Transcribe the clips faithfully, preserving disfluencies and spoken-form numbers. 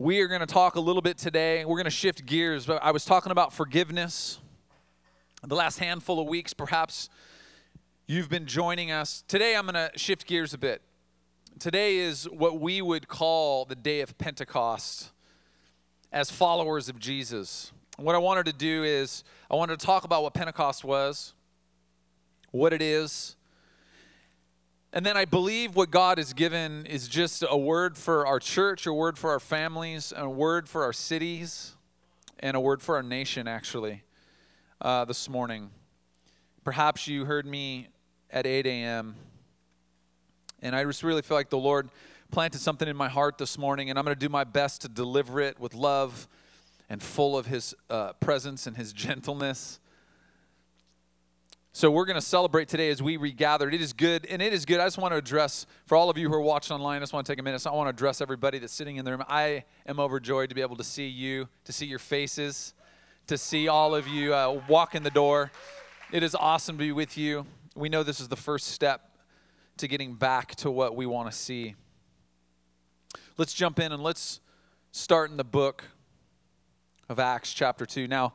We are going to talk a little bit today. We're going to shift gears. But I was talking about forgiveness. The last handful of weeks, perhaps you've been joining us. Today I'm going to shift gears a bit. Today is what we would call the day of Pentecost as followers of Jesus. What I wanted to do is I wanted to talk about what Pentecost was, what it is, and then I believe what God has given is just a word for our church, a word for our families, a word for our cities, and a word for our nation, actually, uh, this morning. Perhaps you heard me at eight a.m., and I just really feel like the Lord planted something in my heart this morning, and I'm going to do my best to deliver it with love and full of His uh, presence and His gentleness. So we're going to celebrate today as we regathered. It is good, and it is good. I just want to address, for all of you who are watching online, I just want to take a minute. So I want to address everybody that's sitting in the room. I am overjoyed to be able to see you, to see your faces, to see all of you uh, walk in the door. It is awesome to be with you. We know this is the first step to getting back to what we want to see. Let's jump in and let's start in the book of Acts chapter two. Now,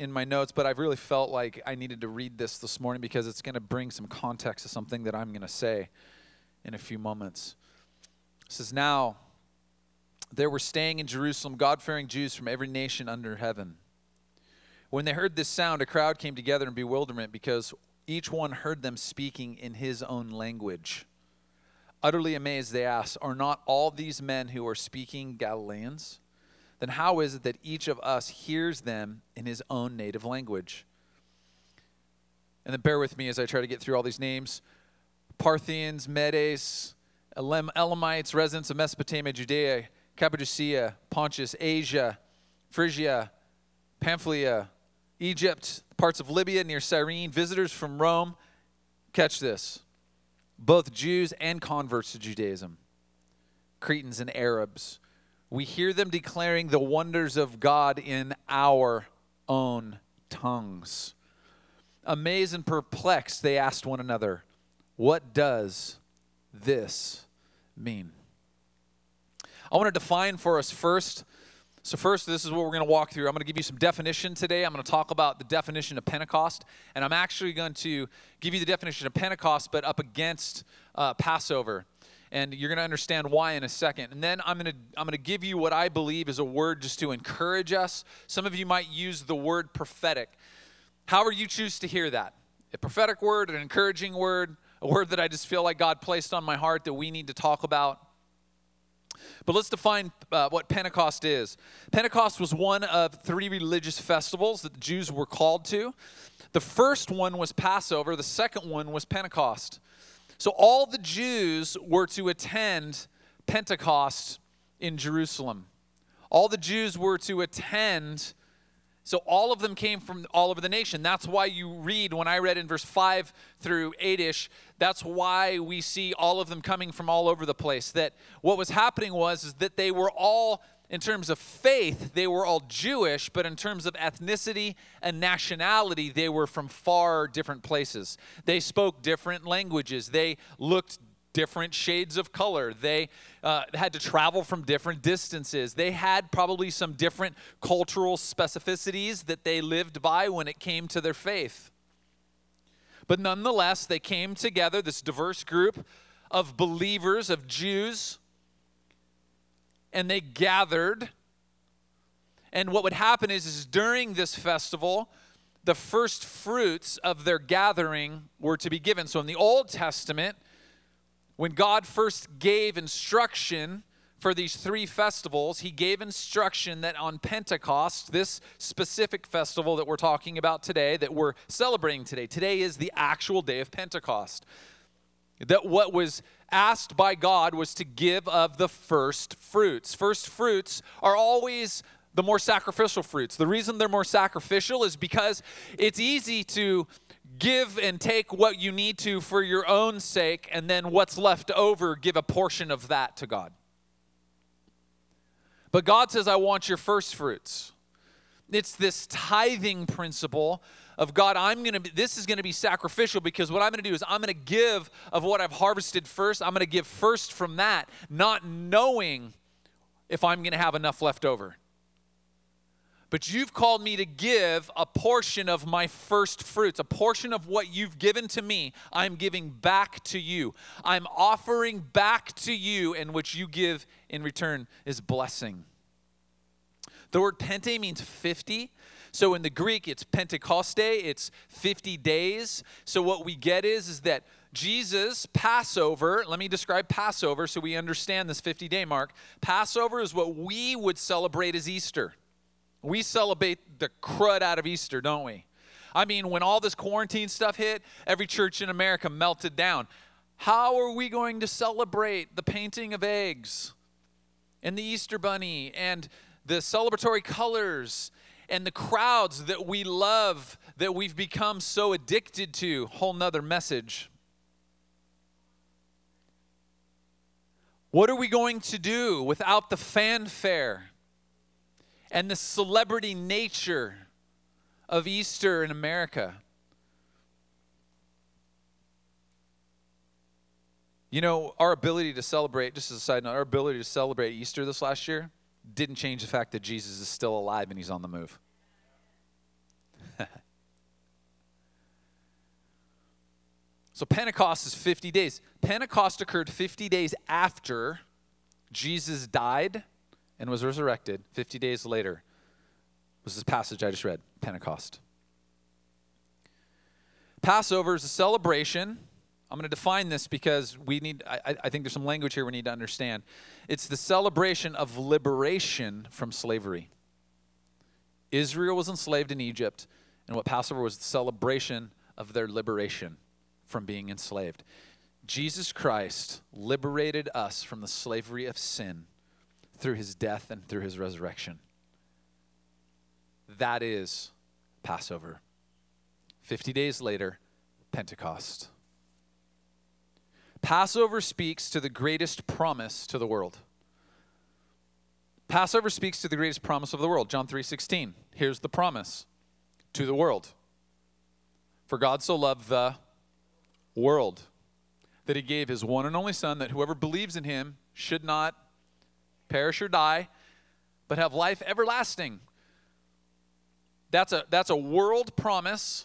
in my notes, but I've really felt like I needed to read this this morning because it's going to bring some context to something that I'm going to say in a few moments. It says, now there were staying in Jerusalem God-fearing Jews from every nation under heaven. When they heard this sound, a crowd came together in bewilderment because each one heard them speaking in his own language. Utterly amazed, they asked, are not all these men who are speaking Galileans? Then how is it that each of us hears them in his own native language? And then bear with me as I try to get through all these names. Parthians, Medes, Elamites, residents of Mesopotamia, Judea, Cappadocia, Pontus, Asia, Phrygia, Pamphylia, Egypt, parts of Libya near Cyrene, visitors from Rome. Catch this. Both Jews and converts to Judaism, Cretans and Arabs. We hear them declaring the wonders of God in our own tongues. Amazed and perplexed, they asked one another, what does this mean? I want to define for us first. So first, this is what we're going to walk through. I'm going to give you some definition today. I'm going to talk about the definition of Pentecost. And I'm actually going to give you the definition of Pentecost, but up against uh, Passover. And you're going to understand why in a second. And then I'm going to I'm going to give you what I believe is a word just to encourage us. Some of you might use the word prophetic. However you choose to hear that. A prophetic word, an encouraging word, a word that I just feel like God placed on my heart that we need to talk about. But let's define uh, what Pentecost is. Pentecost was one of three religious festivals that the Jews were called to. The first one was Passover. The second one was Pentecost. So all the Jews were to attend Pentecost in Jerusalem. All the Jews were to attend. So all of them came from all over the nation. That's why you read, when I read in verse five through eight-ish, that's why we see all of them coming from all over the place. That what was happening was is that they were all, in terms of faith, they were all Jewish, but in terms of ethnicity and nationality, they were from far different places. They spoke different languages. They looked different shades of color. They uh, had to travel from different distances. They had probably some different cultural specificities that they lived by when it came to their faith. But nonetheless, they came together, this diverse group of believers, of Jews, and they gathered. And what would happen is, is during this festival, the first fruits of their gathering were to be given. So in the Old Testament, when God first gave instruction for these three festivals, He gave instruction that on Pentecost, this specific festival that we're talking about today, that we're celebrating today, today is the actual day of Pentecost. That what was asked by God was to give of the first fruits. First fruits are always the more sacrificial fruits. The reason they're more sacrificial is because it's easy to give and take what you need to for your own sake, and then what's left over, give a portion of that to God. But God says, I want your first fruits. It's this tithing principle of God, I'm going to be, this is going to be sacrificial, because what I'm going to do is I'm going to give of what I've harvested first. I'm going to give first from that, not knowing if I'm going to have enough left over. But you've called me to give a portion of my first fruits, a portion of what you've given to me, I'm giving back to you. I'm offering back to you, and what you give in return is blessing. The word pente means fifty. So in the Greek, it's Pentecoste, it's fifty days. So what we get is, is that Jesus, Passover, let me describe Passover so we understand this fifty-day mark. Passover is what we would celebrate as Easter. We celebrate the crud out of Easter, don't we? I mean, when all this quarantine stuff hit, every church in America melted down. How are we going to celebrate the painting of eggs and the Easter bunny and the celebratory colors and the crowds that we love that we've become so addicted to? Whole nother message. What are we going to do without the fanfare and the celebrity nature of Easter in America? You know, our ability to celebrate, just as a side note, our ability to celebrate Easter this last year didn't change the fact that Jesus is still alive and he's on the move. So Pentecost is fifty days. Pentecost occurred fifty days after Jesus died and was resurrected. fifty days later was this passage I just read, Pentecost. Passover is a celebration. I'm going to define this because we need, I, I think there's some language here we need to understand. It's the celebration of liberation from slavery. Israel was enslaved in Egypt, and what Passover was the celebration of their liberation from being enslaved. Jesus Christ liberated us from the slavery of sin through his death and through his resurrection. That is Passover. fifty days later, Pentecost. Passover speaks to the greatest promise to the world. Passover speaks to the greatest promise of the world. John three sixteen. Here's the promise to the world. For God so loved the world that he gave his one and only Son, that whoever believes in him should not perish or die, but have life everlasting. That's a, that's a world promise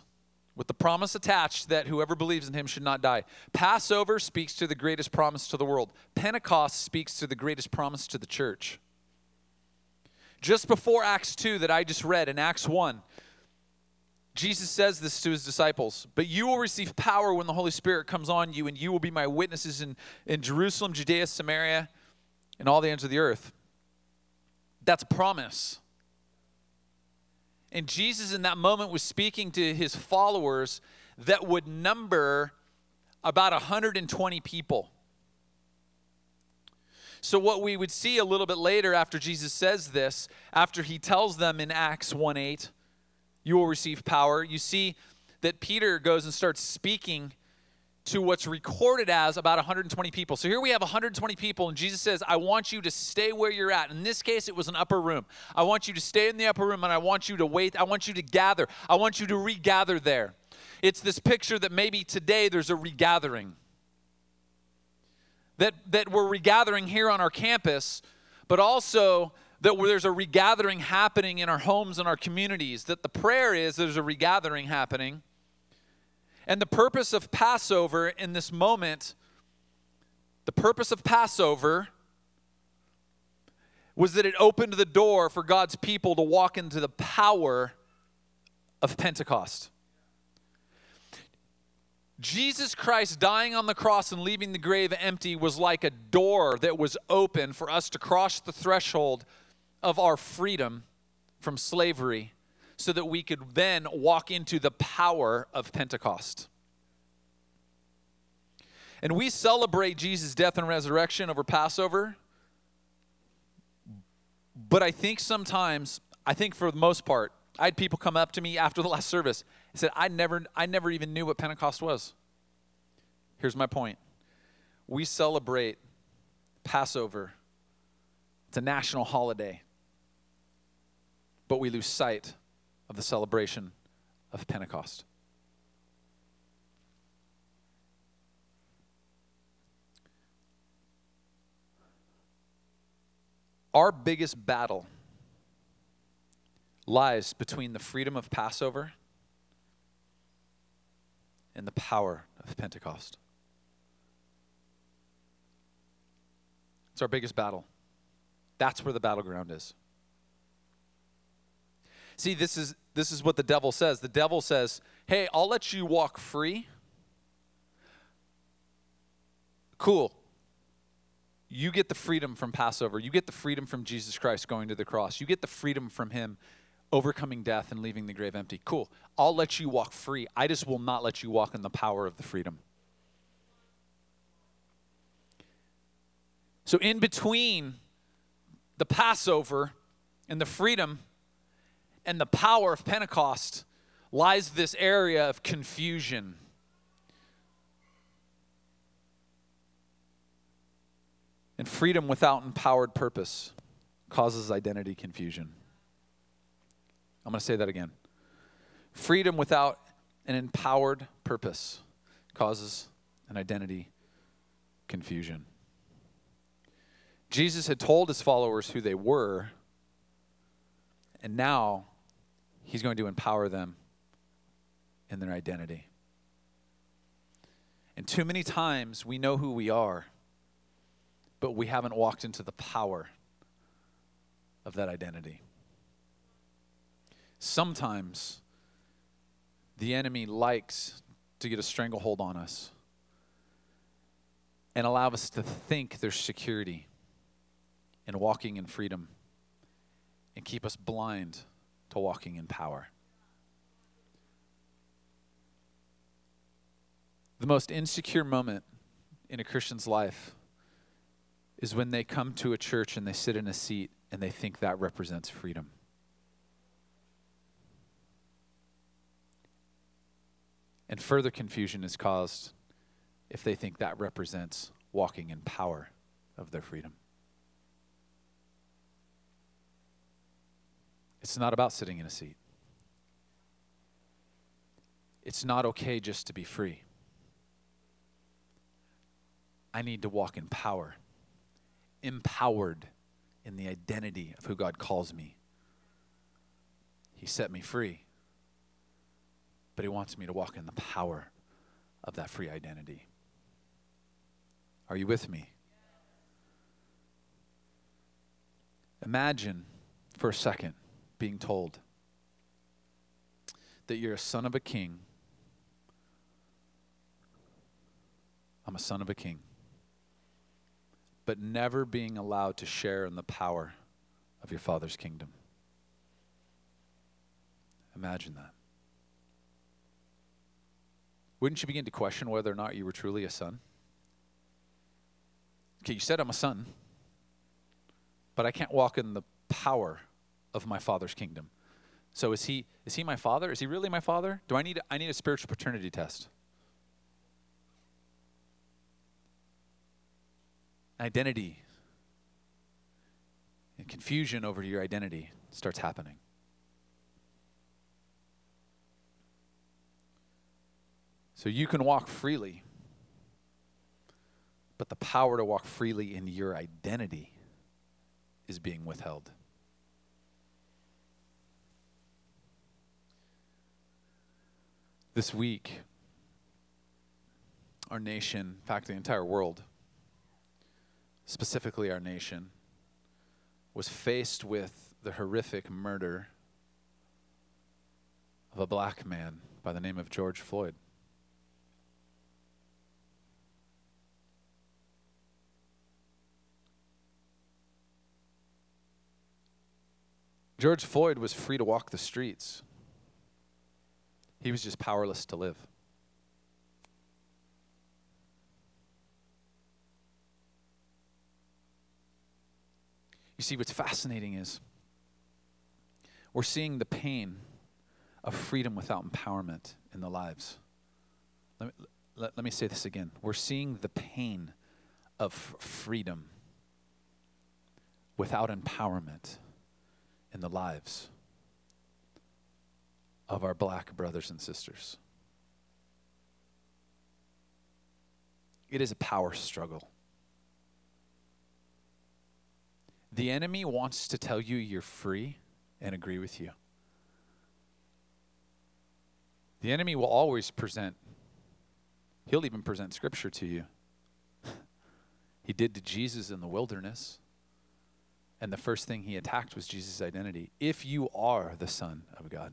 with the promise attached that whoever believes in him should not die. Passover speaks to the greatest promise to the world. Pentecost speaks to the greatest promise to the church. Just before Acts two that I just read in Acts one, Jesus says this to his disciples, but you will receive power when the Holy Spirit comes on you, and you will be my witnesses in, in Jerusalem, Judea, Samaria, and all the ends of the earth. That's a promise. And Jesus in that moment was speaking to his followers that would number about one hundred twenty people. So what we would see a little bit later after Jesus says this, after he tells them in Acts one eight, you will receive power, you see that Peter goes and starts speaking to what's recorded as about one hundred twenty people. So here we have one hundred twenty people, and Jesus says, I want you to stay where you're at. In this case, it was an upper room. I want you to stay in the upper room, and I want you to wait. I want you to gather. I want you to regather there. It's this picture that maybe today there's a regathering, that, that we're regathering here on our campus, but also that there's a regathering happening in our homes and our communities, that the prayer is there's a regathering happening. And the purpose of Passover in this moment, the purpose of Passover was that it opened the door for God's people to walk into the power of Pentecost. Jesus Christ dying on the cross and leaving the grave empty was like a door that was open for us to cross the threshold of our freedom from slavery, so that we could then walk into the power of Pentecost. And we celebrate Jesus' death and resurrection over Passover. But I think sometimes, I think for the most part, I had people come up to me after the last service and said, I never, I never even knew what Pentecost was. Here's my point. We celebrate Passover. It's a national holiday. But we lose sight of the celebration of Pentecost. Our biggest battle lies between the freedom of Passover and the power of Pentecost. It's our biggest battle. That's where the battleground is. See, this is this is what the devil says. The devil says, hey, I'll let you walk free. Cool. You get the freedom from Passover. You get the freedom from Jesus Christ going to the cross. You get the freedom from him overcoming death and leaving the grave empty. Cool. I'll let you walk free. I just will not let you walk in the power of the freedom. So in between the Passover and the freedom and the power of Pentecost lies this area of confusion. And freedom without empowered purpose causes identity confusion. I'm going to say that again. Freedom without an empowered purpose causes an identity confusion. Jesus had told his followers who they were, and now he's going to empower them in their identity. And too many times we know who we are, but we haven't walked into the power of that identity. Sometimes the enemy likes to get a stranglehold on us and allow us to think there's security in walking in freedom and keep us blind to walking in power. The most insecure moment in a Christian's life is when they come to a church and they sit in a seat and they think that represents freedom. And further confusion is caused if they think that represents walking in power of their freedom. It's not about sitting in a seat. It's not okay just to be free. I need to walk in power. Empowered in the identity of who God calls me. He set me free, but he wants me to walk in the power of that free identity. Are you with me? Imagine for a second being told that you're a son of a king. I'm a son of a king. But never being allowed to share in the power of your Father's kingdom. Imagine that. Wouldn't you begin to question whether or not you were truly a son? Okay, you said I'm a son, but I can't walk in the power of my Father's kingdom. So is he is he my father? Is he really my father? Do I need I need a spiritual paternity test? Identity and confusion over your identity starts happening. So you can walk freely, but the power to walk freely in your identity is being withheld. This week, our nation, in fact, the entire world, specifically our nation, was faced with the horrific murder of a black man by the name of George Floyd. George Floyd was free to walk the streets. He was just powerless to live. You see, what's fascinating is we're seeing the pain of freedom without empowerment in the lives. Let me, let, let me say this again. We're seeing the pain of freedom without empowerment in the lives of our black brothers and sisters. It is a power struggle. The enemy wants to tell you you're free and agree with you. The enemy will always present, he'll even present scripture to you. He did to Jesus in the wilderness. And the first thing he attacked was Jesus' identity. If you are the Son of God.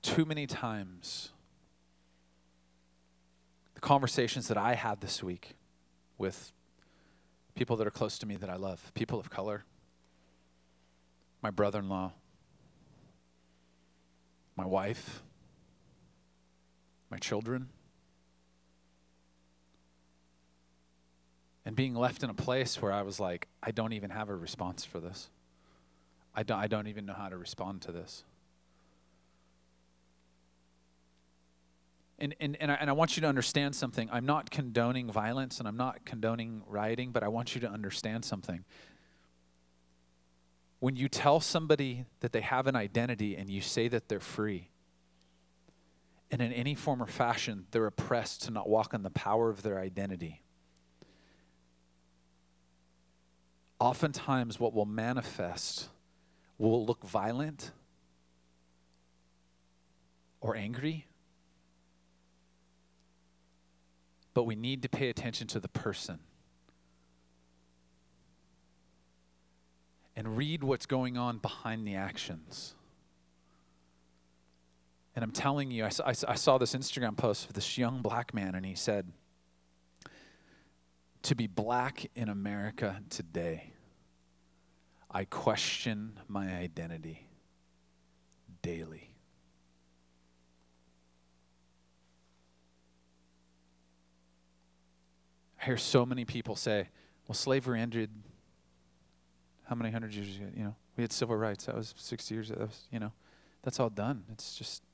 Too many times, the conversations that I had this week with people that are close to me that I love, people of color, my brother-in-law, my wife, my children, and being left in a place where I was like, I don't even have a response for this. I don't, I don't even know how to respond to this. And and and I, and I want you to understand something. I'm not condoning violence and I'm not condoning rioting, but I want you to understand something. When you tell somebody that they have an identity and you say that they're free, and in any form or fashion, they're oppressed to not walk in the power of their identity, oftentimes what will manifest will look violent or angry. But we need to pay attention to the person and read what's going on behind the actions. And I'm telling you, I, I, I saw this Instagram post of this young black man, and he said, "To be black in America today, I question my identity daily." I hear so many people say, well, slavery ended how many hundred years ago? You know, we had civil rights. That was sixty years ago. That was, you know, that's all done. It's just.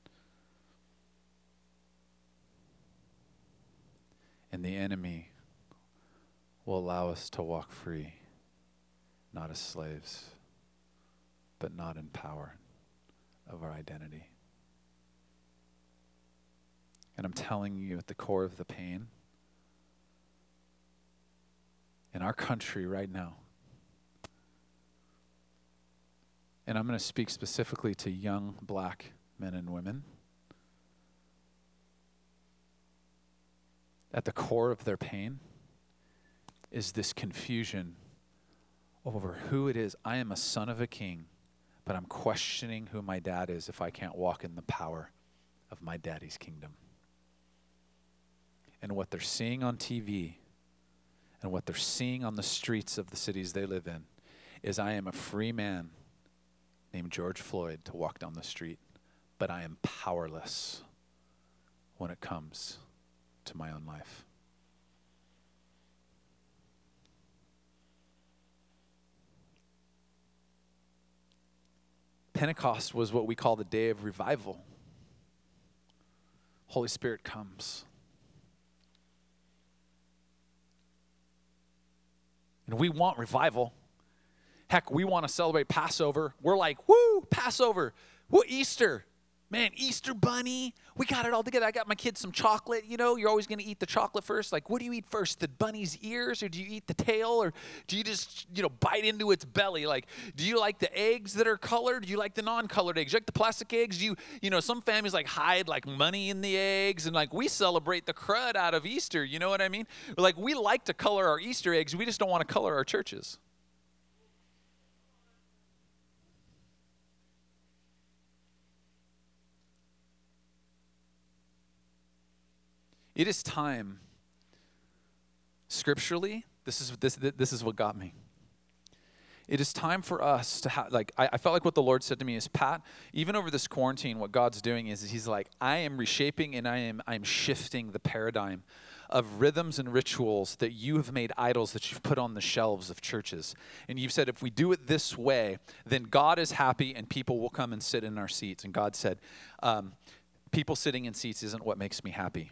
And the enemy will allow us to walk free, not as slaves, but not in power of our identity. And I'm telling you, at the core of the pain, in our country right now. And I'm going to speak specifically to young black men and women. At the core of their pain is this confusion over who it is. I am a son of a king, but I'm questioning who my dad is if I can't walk in the power of my daddy's kingdom. And what they're seeing on T V and what they're seeing on the streets of the cities they live in is, I am a free man named George Floyd to walk down the street, but I am powerless when it comes to my own life. Pentecost was what we call the day of revival. Holy Spirit comes. And we want revival. Heck, we want to celebrate Passover. We're like, woo, Passover. Woo, Easter. Man, Easter bunny. We got it all together. I got my kids some chocolate. You know, you're always going to eat the chocolate first. Like, what do you eat first? The bunny's ears, or do you eat the tail, or do you just, you know, bite into its belly? Like, do you like the eggs that are colored? Do you like the non-colored eggs? Do you like the plastic eggs? Do you, you know, some families like hide like money in the eggs, and like we celebrate the crud out of Easter. You know what I mean? Like, we like to color our Easter eggs. We just don't want to color our churches. It is time, scripturally, this is, this, this is what got me. It is time for us to have, like, I, I felt like what the Lord said to me is, Pat, even over this quarantine, what God's doing is, is he's like, I am reshaping and I am I'm shifting the paradigm of rhythms and rituals that you have made idols that you've put on the shelves of churches. And you've said, if we do it this way, then God is happy and people will come and sit in our seats. And God said, um, people sitting in seats isn't what makes me happy.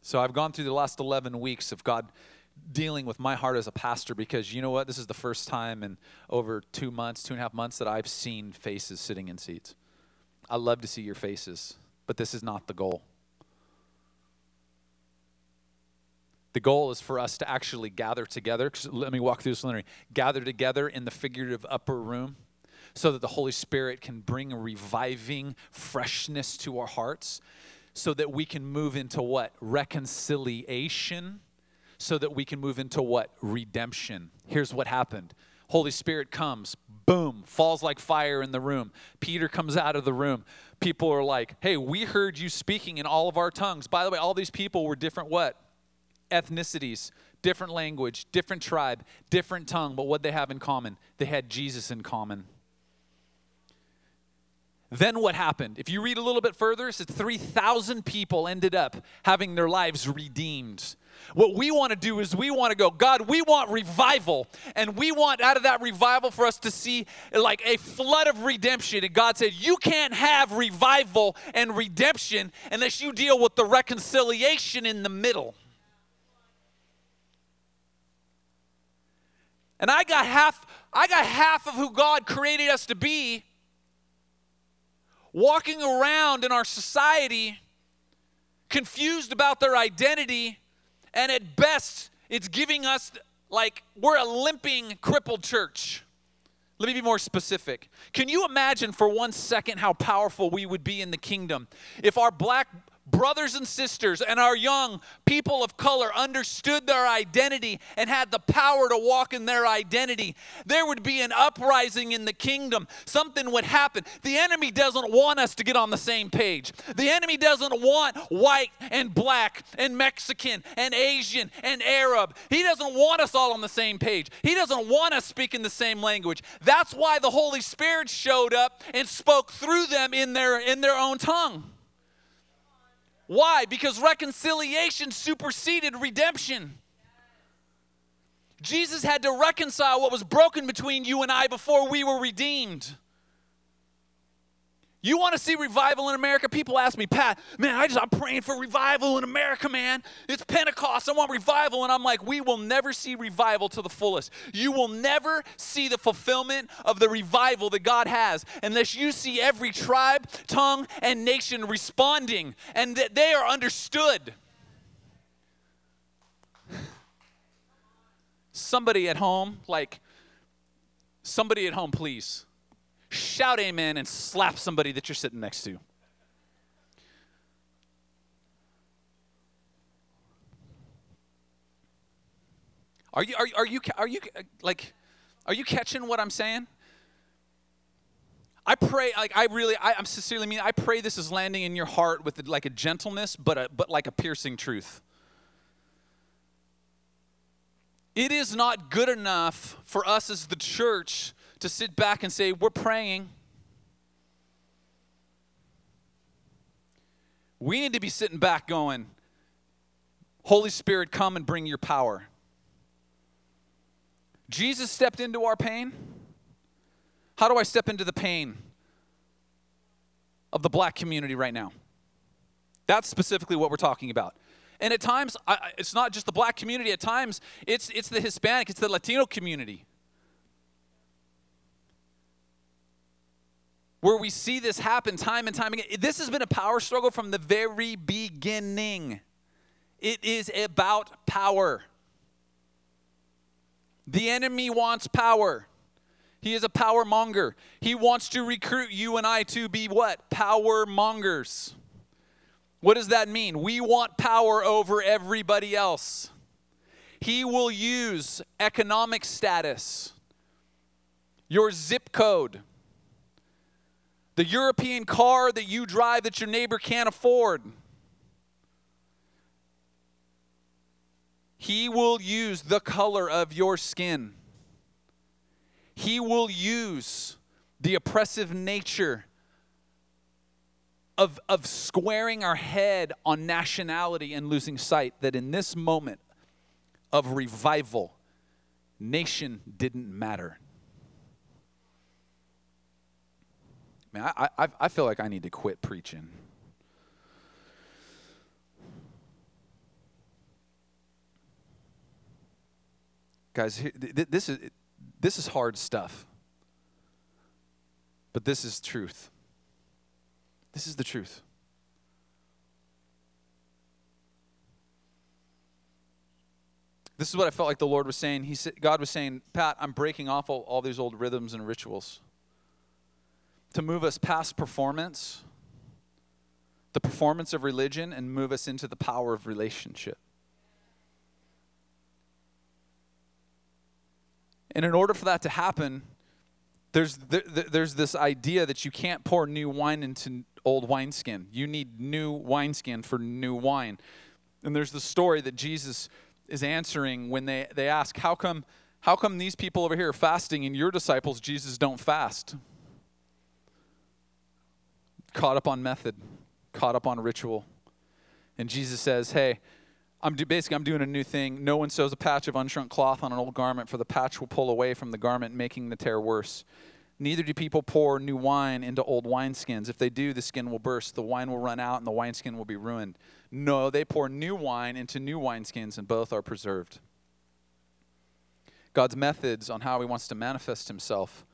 So I've gone through the last eleven weeks of God dealing with my heart as a pastor, because you know what? This is the first time in over two months, two and a half months that I've seen faces sitting in seats. I love to see your faces, but this is not the goal. The goal is for us to actually gather together. Let me walk through this linearly. Gather together in the figurative upper room so that the Holy Spirit can bring a reviving freshness to our hearts, so that we can move into what? Reconciliation. So that we can move into what? Redemption. Here's what happened. Holy Spirit comes, boom, falls like fire in the room. Peter comes out of the room. People are like, hey, we heard you speaking in all of our tongues. By the way, all these people were different what? Ethnicities, different language, different tribe, different tongue. But what did they have in common? They had Jesus in common. Then what happened? If you read a little bit further, it says three thousand people ended up having their lives redeemed. What we want to do is we want to go, God, we want revival. And we want out of that revival for us to see like a flood of redemption. And God said, you can't have revival and redemption unless you deal with the reconciliation in the middle. And I got half, I got half of who God created us to be walking around in our society, confused about their identity, and at best, it's giving us, like, we're a limping, crippled church. Let me be more specific. Can you imagine for one second how powerful we would be in the kingdom if our black brothers and sisters and our young people of color understood their identity and had the power to walk in their identity? There would be an uprising in the kingdom. Something would happen. The enemy doesn't want us to get on the same page. The enemy doesn't want white and black and Mexican and Asian and Arab. He doesn't want us all on the same page. He doesn't want us speaking the same language. That's why the Holy Spirit showed up and spoke through them in their in their own tongue. Why? Because reconciliation superseded redemption. Jesus had to reconcile what was broken between you and I before we were redeemed. You want to see revival in America? People ask me, Pat, man, I just, I'm praying for revival in America, man. It's Pentecost. I want revival. And I'm like, we will never see revival to the fullest. You will never see the fulfillment of the revival that God has unless you see every tribe, tongue, and nation responding and that they are understood. Somebody at home, like, somebody at home, please. Shout amen and slap somebody that you're sitting next to. Are you are, are you are you like are you catching what I'm saying? I pray like I really I, I'm sincerely mean I pray this is landing in your heart with like a gentleness but a, but like a piercing truth. It is not good enough for us as the church to sit back and say, we're praying. We need to be sitting back going, Holy Spirit, come and bring your power. Jesus stepped into our pain. How do I step into the pain of the black community right now? That's specifically what we're talking about. And at times, I, it's not just the black community. At times, it's it's the Hispanic, it's the Latino community, where we see this happen time and time again. This has been a power struggle from the very beginning. It is about power. The enemy wants power. He is a power monger. He wants to recruit you and I to be what? Power mongers. What does that mean? We want power over everybody else. He will use economic status, your zip code, the European car that you drive that your neighbor can't afford. He will use the color of your skin. He will use the oppressive nature of, of squaring our head on nationality and losing sight that in this moment of revival, nation didn't matter. Man, I, I, I feel like I need to quit preaching. Guys, this is this is hard stuff. But this is truth. This is the truth. This is what I felt like the Lord was saying. He said, God was saying, Pat, I'm breaking off all, all these old rhythms and rituals to move us past performance, the performance of religion, and move us into the power of relationship. And in order for that to happen, there's there, there's this idea that you can't pour new wine into old wineskin. You need new wineskin for new wine. And there's the story that Jesus is answering when they, they ask, how come, how come these people over here are fasting and your disciples, Jesus, don't fast? Caught up on method, caught up on ritual. And Jesus says, hey, I'm do, basically, I'm doing a new thing. No one sews a patch of unshrunk cloth on an old garment, for the patch will pull away from the garment, making the tear worse. Neither do people pour new wine into old wineskins. If they do, the skin will burst, the wine will run out, and the wineskin will be ruined. No, they pour new wine into new wineskins, and both are preserved. God's methods on how he wants to manifest himself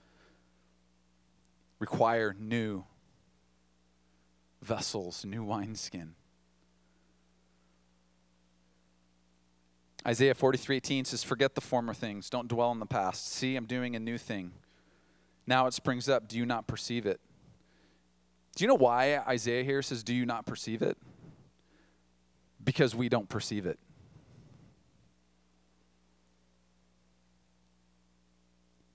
require new vessels, new wineskin. Isaiah forty-three eighteen says, forget the former things. Don't dwell on the past. See, I'm doing a new thing. Now it springs up. Do you not perceive it? Do you know why Isaiah here says, do you not perceive it? Because we don't perceive it.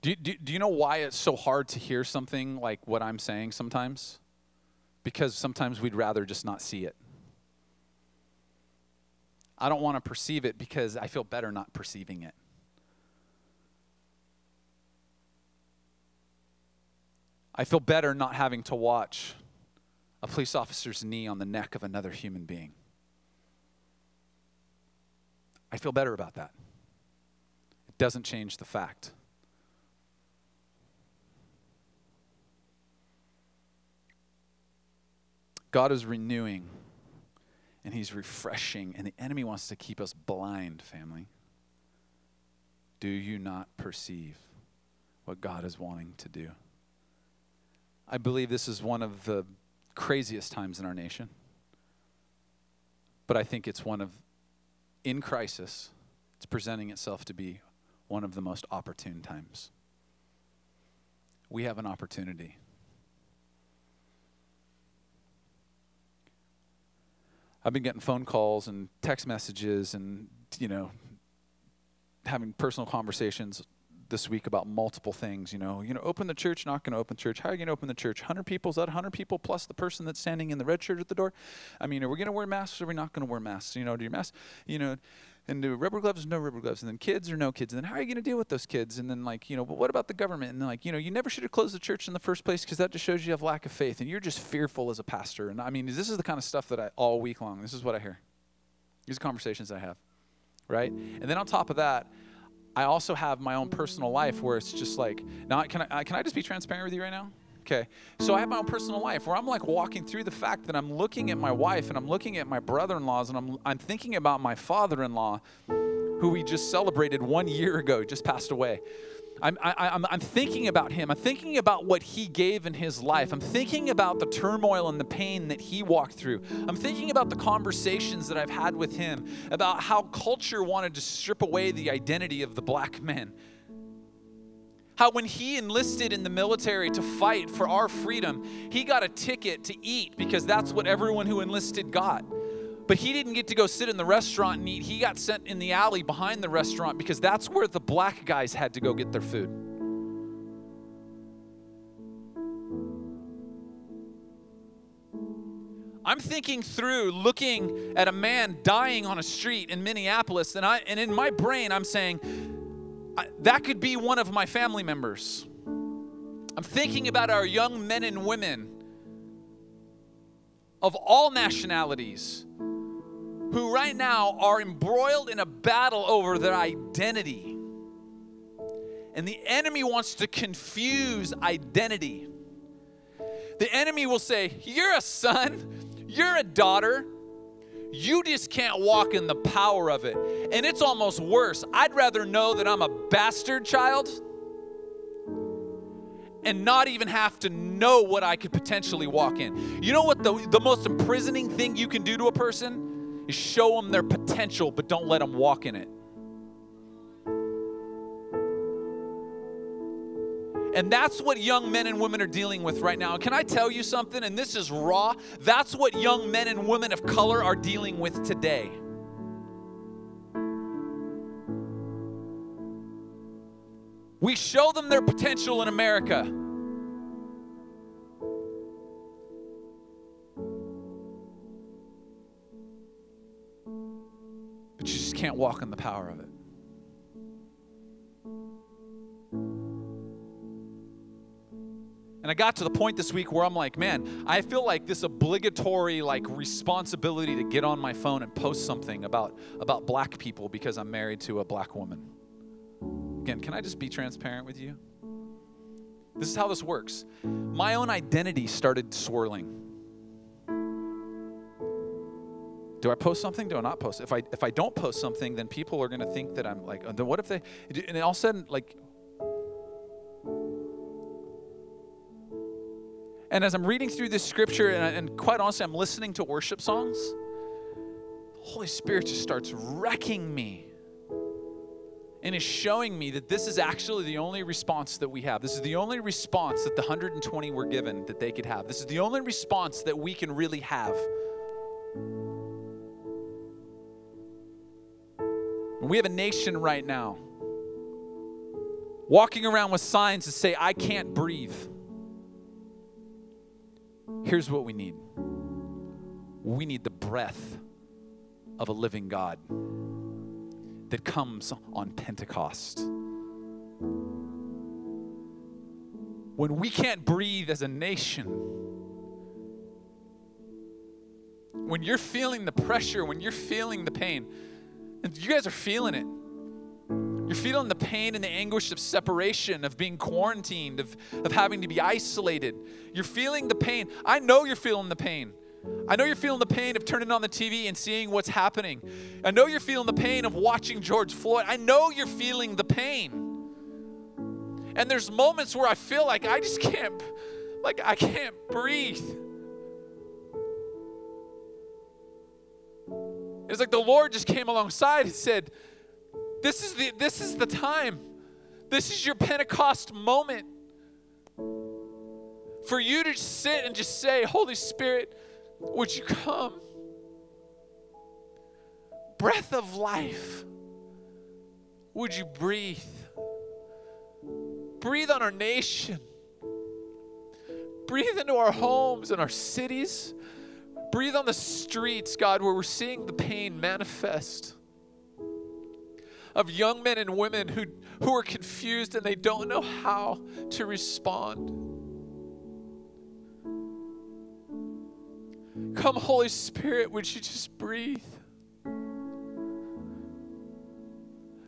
Do you, do, do you know why it's so hard to hear something like what I'm saying sometimes? Because sometimes we'd rather just not see it. I don't want to perceive it because I feel better not perceiving it. I feel better not having to watch a police officer's knee on the neck of another human being. I feel better about that. It doesn't change the fact. God is renewing. And he's refreshing, and the enemy wants to keep us blind, family. Do you not perceive what God is wanting to do? I believe this is one of the craziest times in our nation. But I think it's one of, in crisis, it's presenting itself to be one of the most opportune times. We have an opportunity. I've been getting phone calls and text messages and, you know, having personal conversations this week about multiple things, you know. You know, open the church, not going to open church. How are you going to open the church? one hundred people, is that one hundred people plus the person that's standing in the red shirt at the door? I mean, are we going to wear masks or are we not going to wear masks? You know, do your masks, you know, and do rubber gloves or no rubber gloves? And then kids or no kids? And then how are you going to deal with those kids? And then, like, you know, but what about the government? And then, like, you know, you never should have closed the church in the first place because that just shows you have lack of faith. And you're just fearful as a pastor. And, I mean, this is the kind of stuff that I, all week long, this is what I hear. These are conversations I have, right? And then on top of that, I also have my own personal life where it's just like, now can I can I just be transparent with you right now? Okay, so I have my own personal life where I'm like walking through the fact that I'm looking at my wife and I'm looking at my brother-in-laws and I'm I'm thinking about my father-in-law, who we just celebrated one year ago, just passed away. I'm I, I'm I'm thinking about him. I'm thinking about what he gave in his life. I'm thinking about the turmoil and the pain that he walked through. I'm thinking about the conversations that I've had with him about how culture wanted to strip away the identity of the black man. How when he enlisted in the military to fight for our freedom, he got a ticket to eat because that's what everyone who enlisted got. But he didn't get to go sit in the restaurant and eat. He got sent in the alley behind the restaurant because that's where the black guys had to go get their food. I'm thinking through looking at a man dying on a street in Minneapolis, and I and in my brain I'm saying, that could be one of my family members. I'm thinking about our young men and women of all nationalities who right now are embroiled in a battle over their identity. And the enemy wants to confuse identity. The enemy will say, you're a son, you're a daughter, you just can't walk in the power of it. And it's almost worse. I'd rather know that I'm a bastard child and not even have to know what I could potentially walk in. You know what the, the most imprisoning thing you can do to a person is show them their potential, but don't let them walk in it. And that's what young men and women are dealing with right now. And can I tell you something? And this is raw. That's what young men and women of color are dealing with today. We show them their potential in America. But you just can't walk in the power of it. And I got to the point this week where I'm like, man, I feel like this obligatory like responsibility to get on my phone and post something about, about black people because I'm married to a black woman. Again, can I just be transparent with you? This is how this works. My own identity started swirling. Do I post something? Do I not post? If I if I don't post something, then people are going to think that I'm like, then what if they, and all of a sudden, like, and as I'm reading through this scripture, and, I, and quite honestly, I'm listening to worship songs, the Holy Spirit just starts wrecking me and is showing me that this is actually the only response that we have. This is the only response that the one hundred twenty were given that they could have. This is the only response that we can really have. We have a nation right now walking around with signs that say, I can't breathe. Here's what we need. We need the breath of a living God that comes on Pentecost. When we can't breathe as a nation, when you're feeling the pressure, when you're feeling the pain, and you guys are feeling it. You're feeling the pain and the anguish of separation, of being quarantined, of, of having to be isolated. You're feeling the pain. I know you're feeling the pain. I know you're feeling the pain of turning on the T V and seeing what's happening. I know you're feeling the pain of watching George Floyd. I know you're feeling the pain. And there's moments where I feel like I just can't, like I can't breathe. It's like the Lord just came alongside and said, This is the this is the time. This is your Pentecost moment. For you to sit and just say, Holy Spirit, would you come? Breath of life. Would you breathe? Breathe on our nation. Breathe into our homes and our cities. Breathe on the streets, God, where we're seeing the pain manifest. Of young men and women who, who are confused and they don't know how to respond. Come, Holy Spirit, would you just breathe?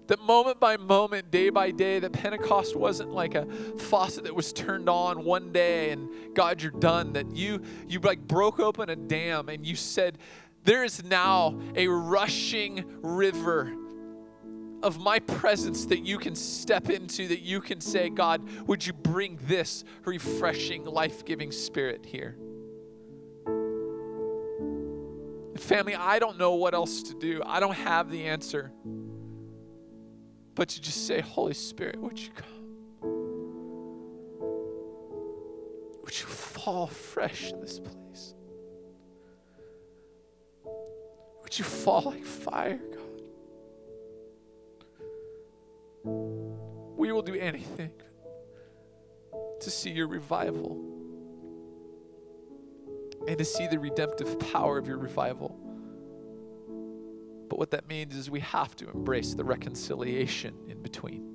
That moment by moment, day by day, that Pentecost wasn't like a faucet that was turned on one day and God, you're done. That you you like broke open a dam and you said, there is now a rushing river of my presence that you can step into, that you can say, God, would you bring this refreshing, life-giving spirit here? Family, I don't know what else to do. I don't have the answer. But to just say, Holy Spirit, would you come? Would you fall fresh in this place? Would you fall like fire, God? We will do anything to see your revival. and to see the redemptive power of your revival. But what that means is we have to embrace the reconciliation in between.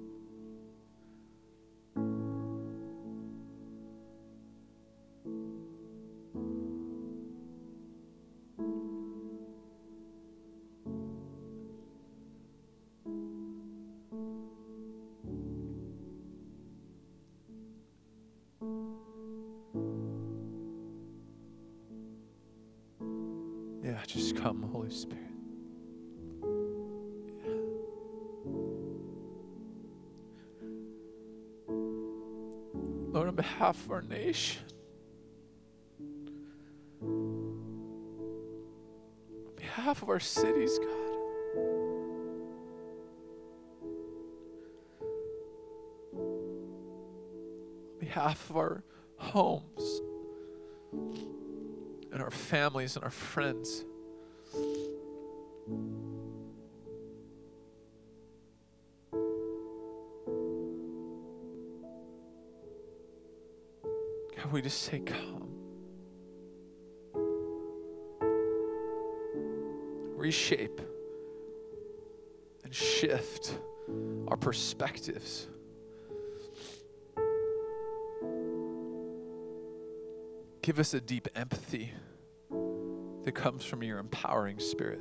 Just come, Holy Spirit. Yeah. Lord, on behalf of our nation, on behalf of our cities, God, on behalf of our homes and our families and our friends, God, we just say, come. Reshape and shift our perspectives. Give us a deep empathy that comes from your empowering spirit.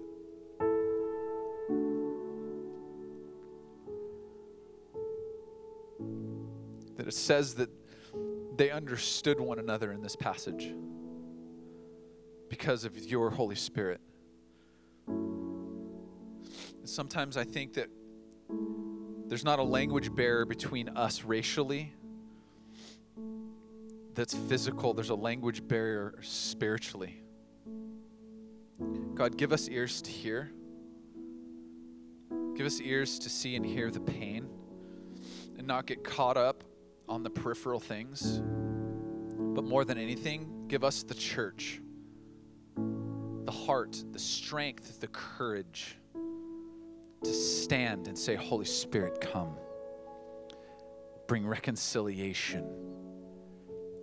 That it says that they understood one another in this passage because of your Holy Spirit. And sometimes I think that there's not a language barrier between us racially that's physical. There's a language barrier spiritually. God, give us ears to hear. Give us ears to see and hear the pain and not get caught up on the peripheral things. But more than anything, give us the church, the heart, the strength, the courage to stand and say, Holy Spirit, come. Bring reconciliation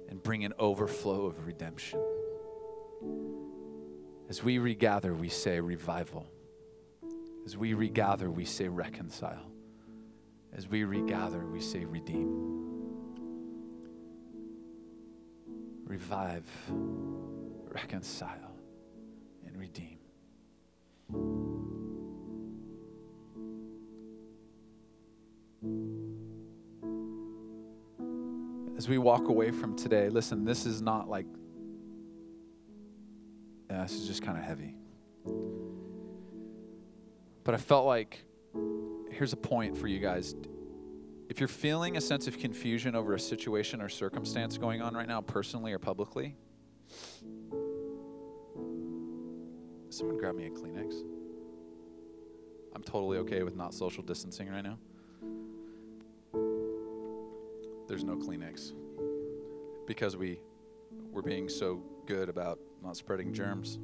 and bring an overflow of redemption. As we regather, we say revival. As we regather, we say reconcile. As we regather, we say redeem. Revive, reconcile, and redeem. As we walk away from today, listen, this is not like Yeah, this is just kind of heavy. But I felt like, here's a point for you guys. If you're feeling a sense of confusion over a situation or circumstance going on right now, personally or publicly, someone grab me a Kleenex. I'm totally okay with not social distancing right now. There's no Kleenex because we we're being so good about not spreading germs.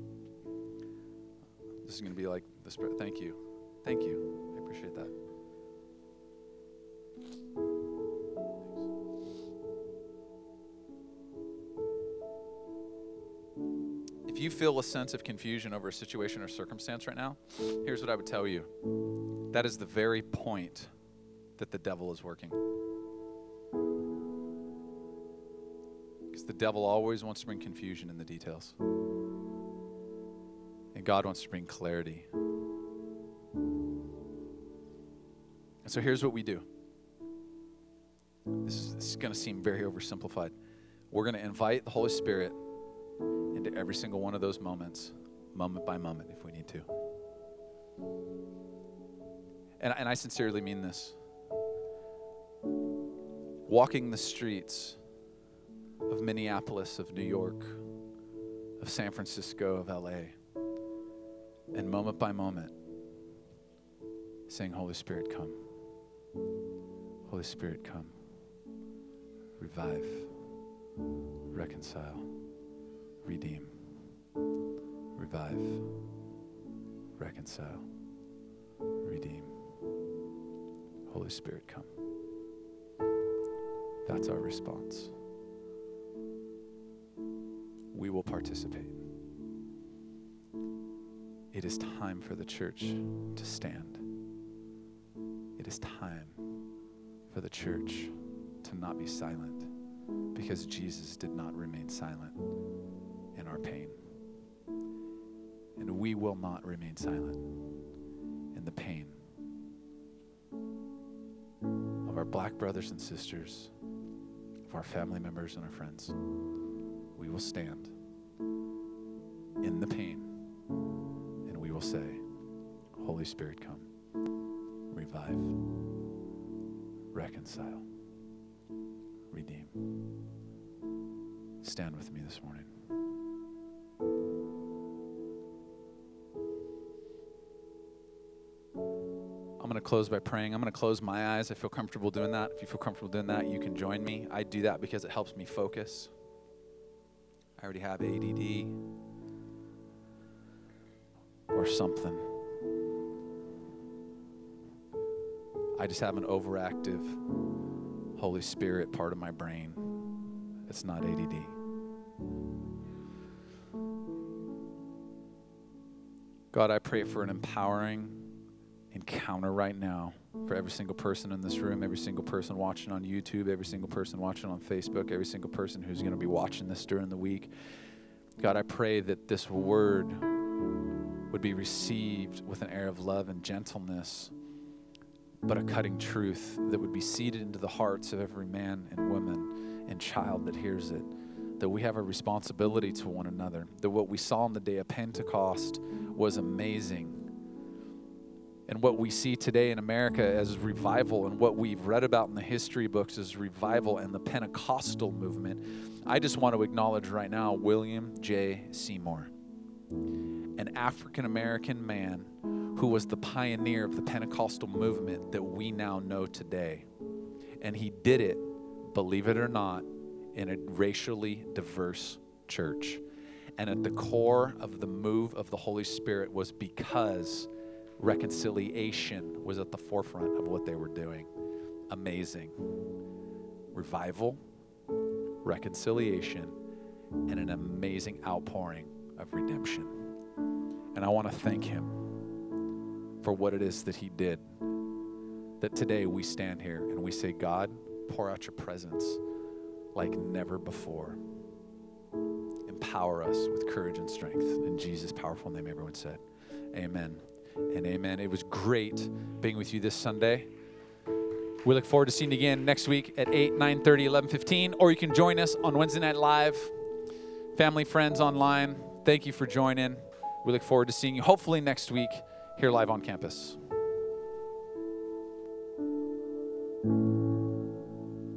This is going to be like the spread. Thank you. Thank you. I appreciate that. Thanks. If you feel a sense of confusion over a situation or circumstance right now, here's what I would tell you. That is the very point that the devil is working. The devil always wants to bring confusion in the details. And God wants to bring clarity. And so here's what we do. This is, this is going to seem very oversimplified. We're going to invite the Holy Spirit into every single one of those moments, moment by moment, if we need to. And, and I sincerely mean this. Walking the streets of Minneapolis, of New York, of San Francisco, of L A, and moment by moment, saying, Holy Spirit, come. Holy Spirit, come. Revive, reconcile, redeem. Revive, reconcile, redeem. Holy Spirit, come. That's our response. we will participate. It is time for the church to stand. It is time for the church to not be silent, because Jesus did not remain silent in our pain. And we will not remain silent in the pain of our black brothers and sisters, of our family members and our friends. We will stand in the pain. Will say, Holy Spirit, come, revive, reconcile, redeem. Stand with me this morning. I'm going to close by praying. I'm going to close my eyes. I feel comfortable doing that. If you feel comfortable doing that, you can join me. I do that because it helps me focus. I already have A D D. Or something. I just have an overactive Holy Spirit part of my brain. It's not A D D. God, I pray for an empowering encounter right now for every single person in this room, every single person watching on YouTube, every single person watching on Facebook, every single person who's going to be watching this during the week. God, I pray that this word would be received with an air of love and gentleness, but a cutting truth that would be seeded into the hearts of every man and woman and child that hears it, that we have a responsibility to one another, that what we saw on the day of Pentecost was amazing. And what we see today in America as revival, and what we've read about in the history books as revival and the Pentecostal movement, I just want to acknowledge right now William J. Seymour, an African-American man who was the pioneer of the Pentecostal movement that we now know today. And he did it, believe it or not, in a racially diverse church. And at the core of the move of the Holy Spirit was because reconciliation was at the forefront of what they were doing. Amazing. Revival, reconciliation, and an amazing outpouring of redemption. And I want to thank him for what it is that he did, that today we stand here and we say, God, pour out your presence like never before. Empower us with courage and strength. In Jesus' powerful name, everyone said, amen and amen. It was great being with you this Sunday. We look forward to seeing you again next week at eight, nine thirty, eleven fifteen, or you can join us on Wednesday Night Live. Family, friends online, thank you for joining. We look forward to seeing you hopefully next week here live on campus.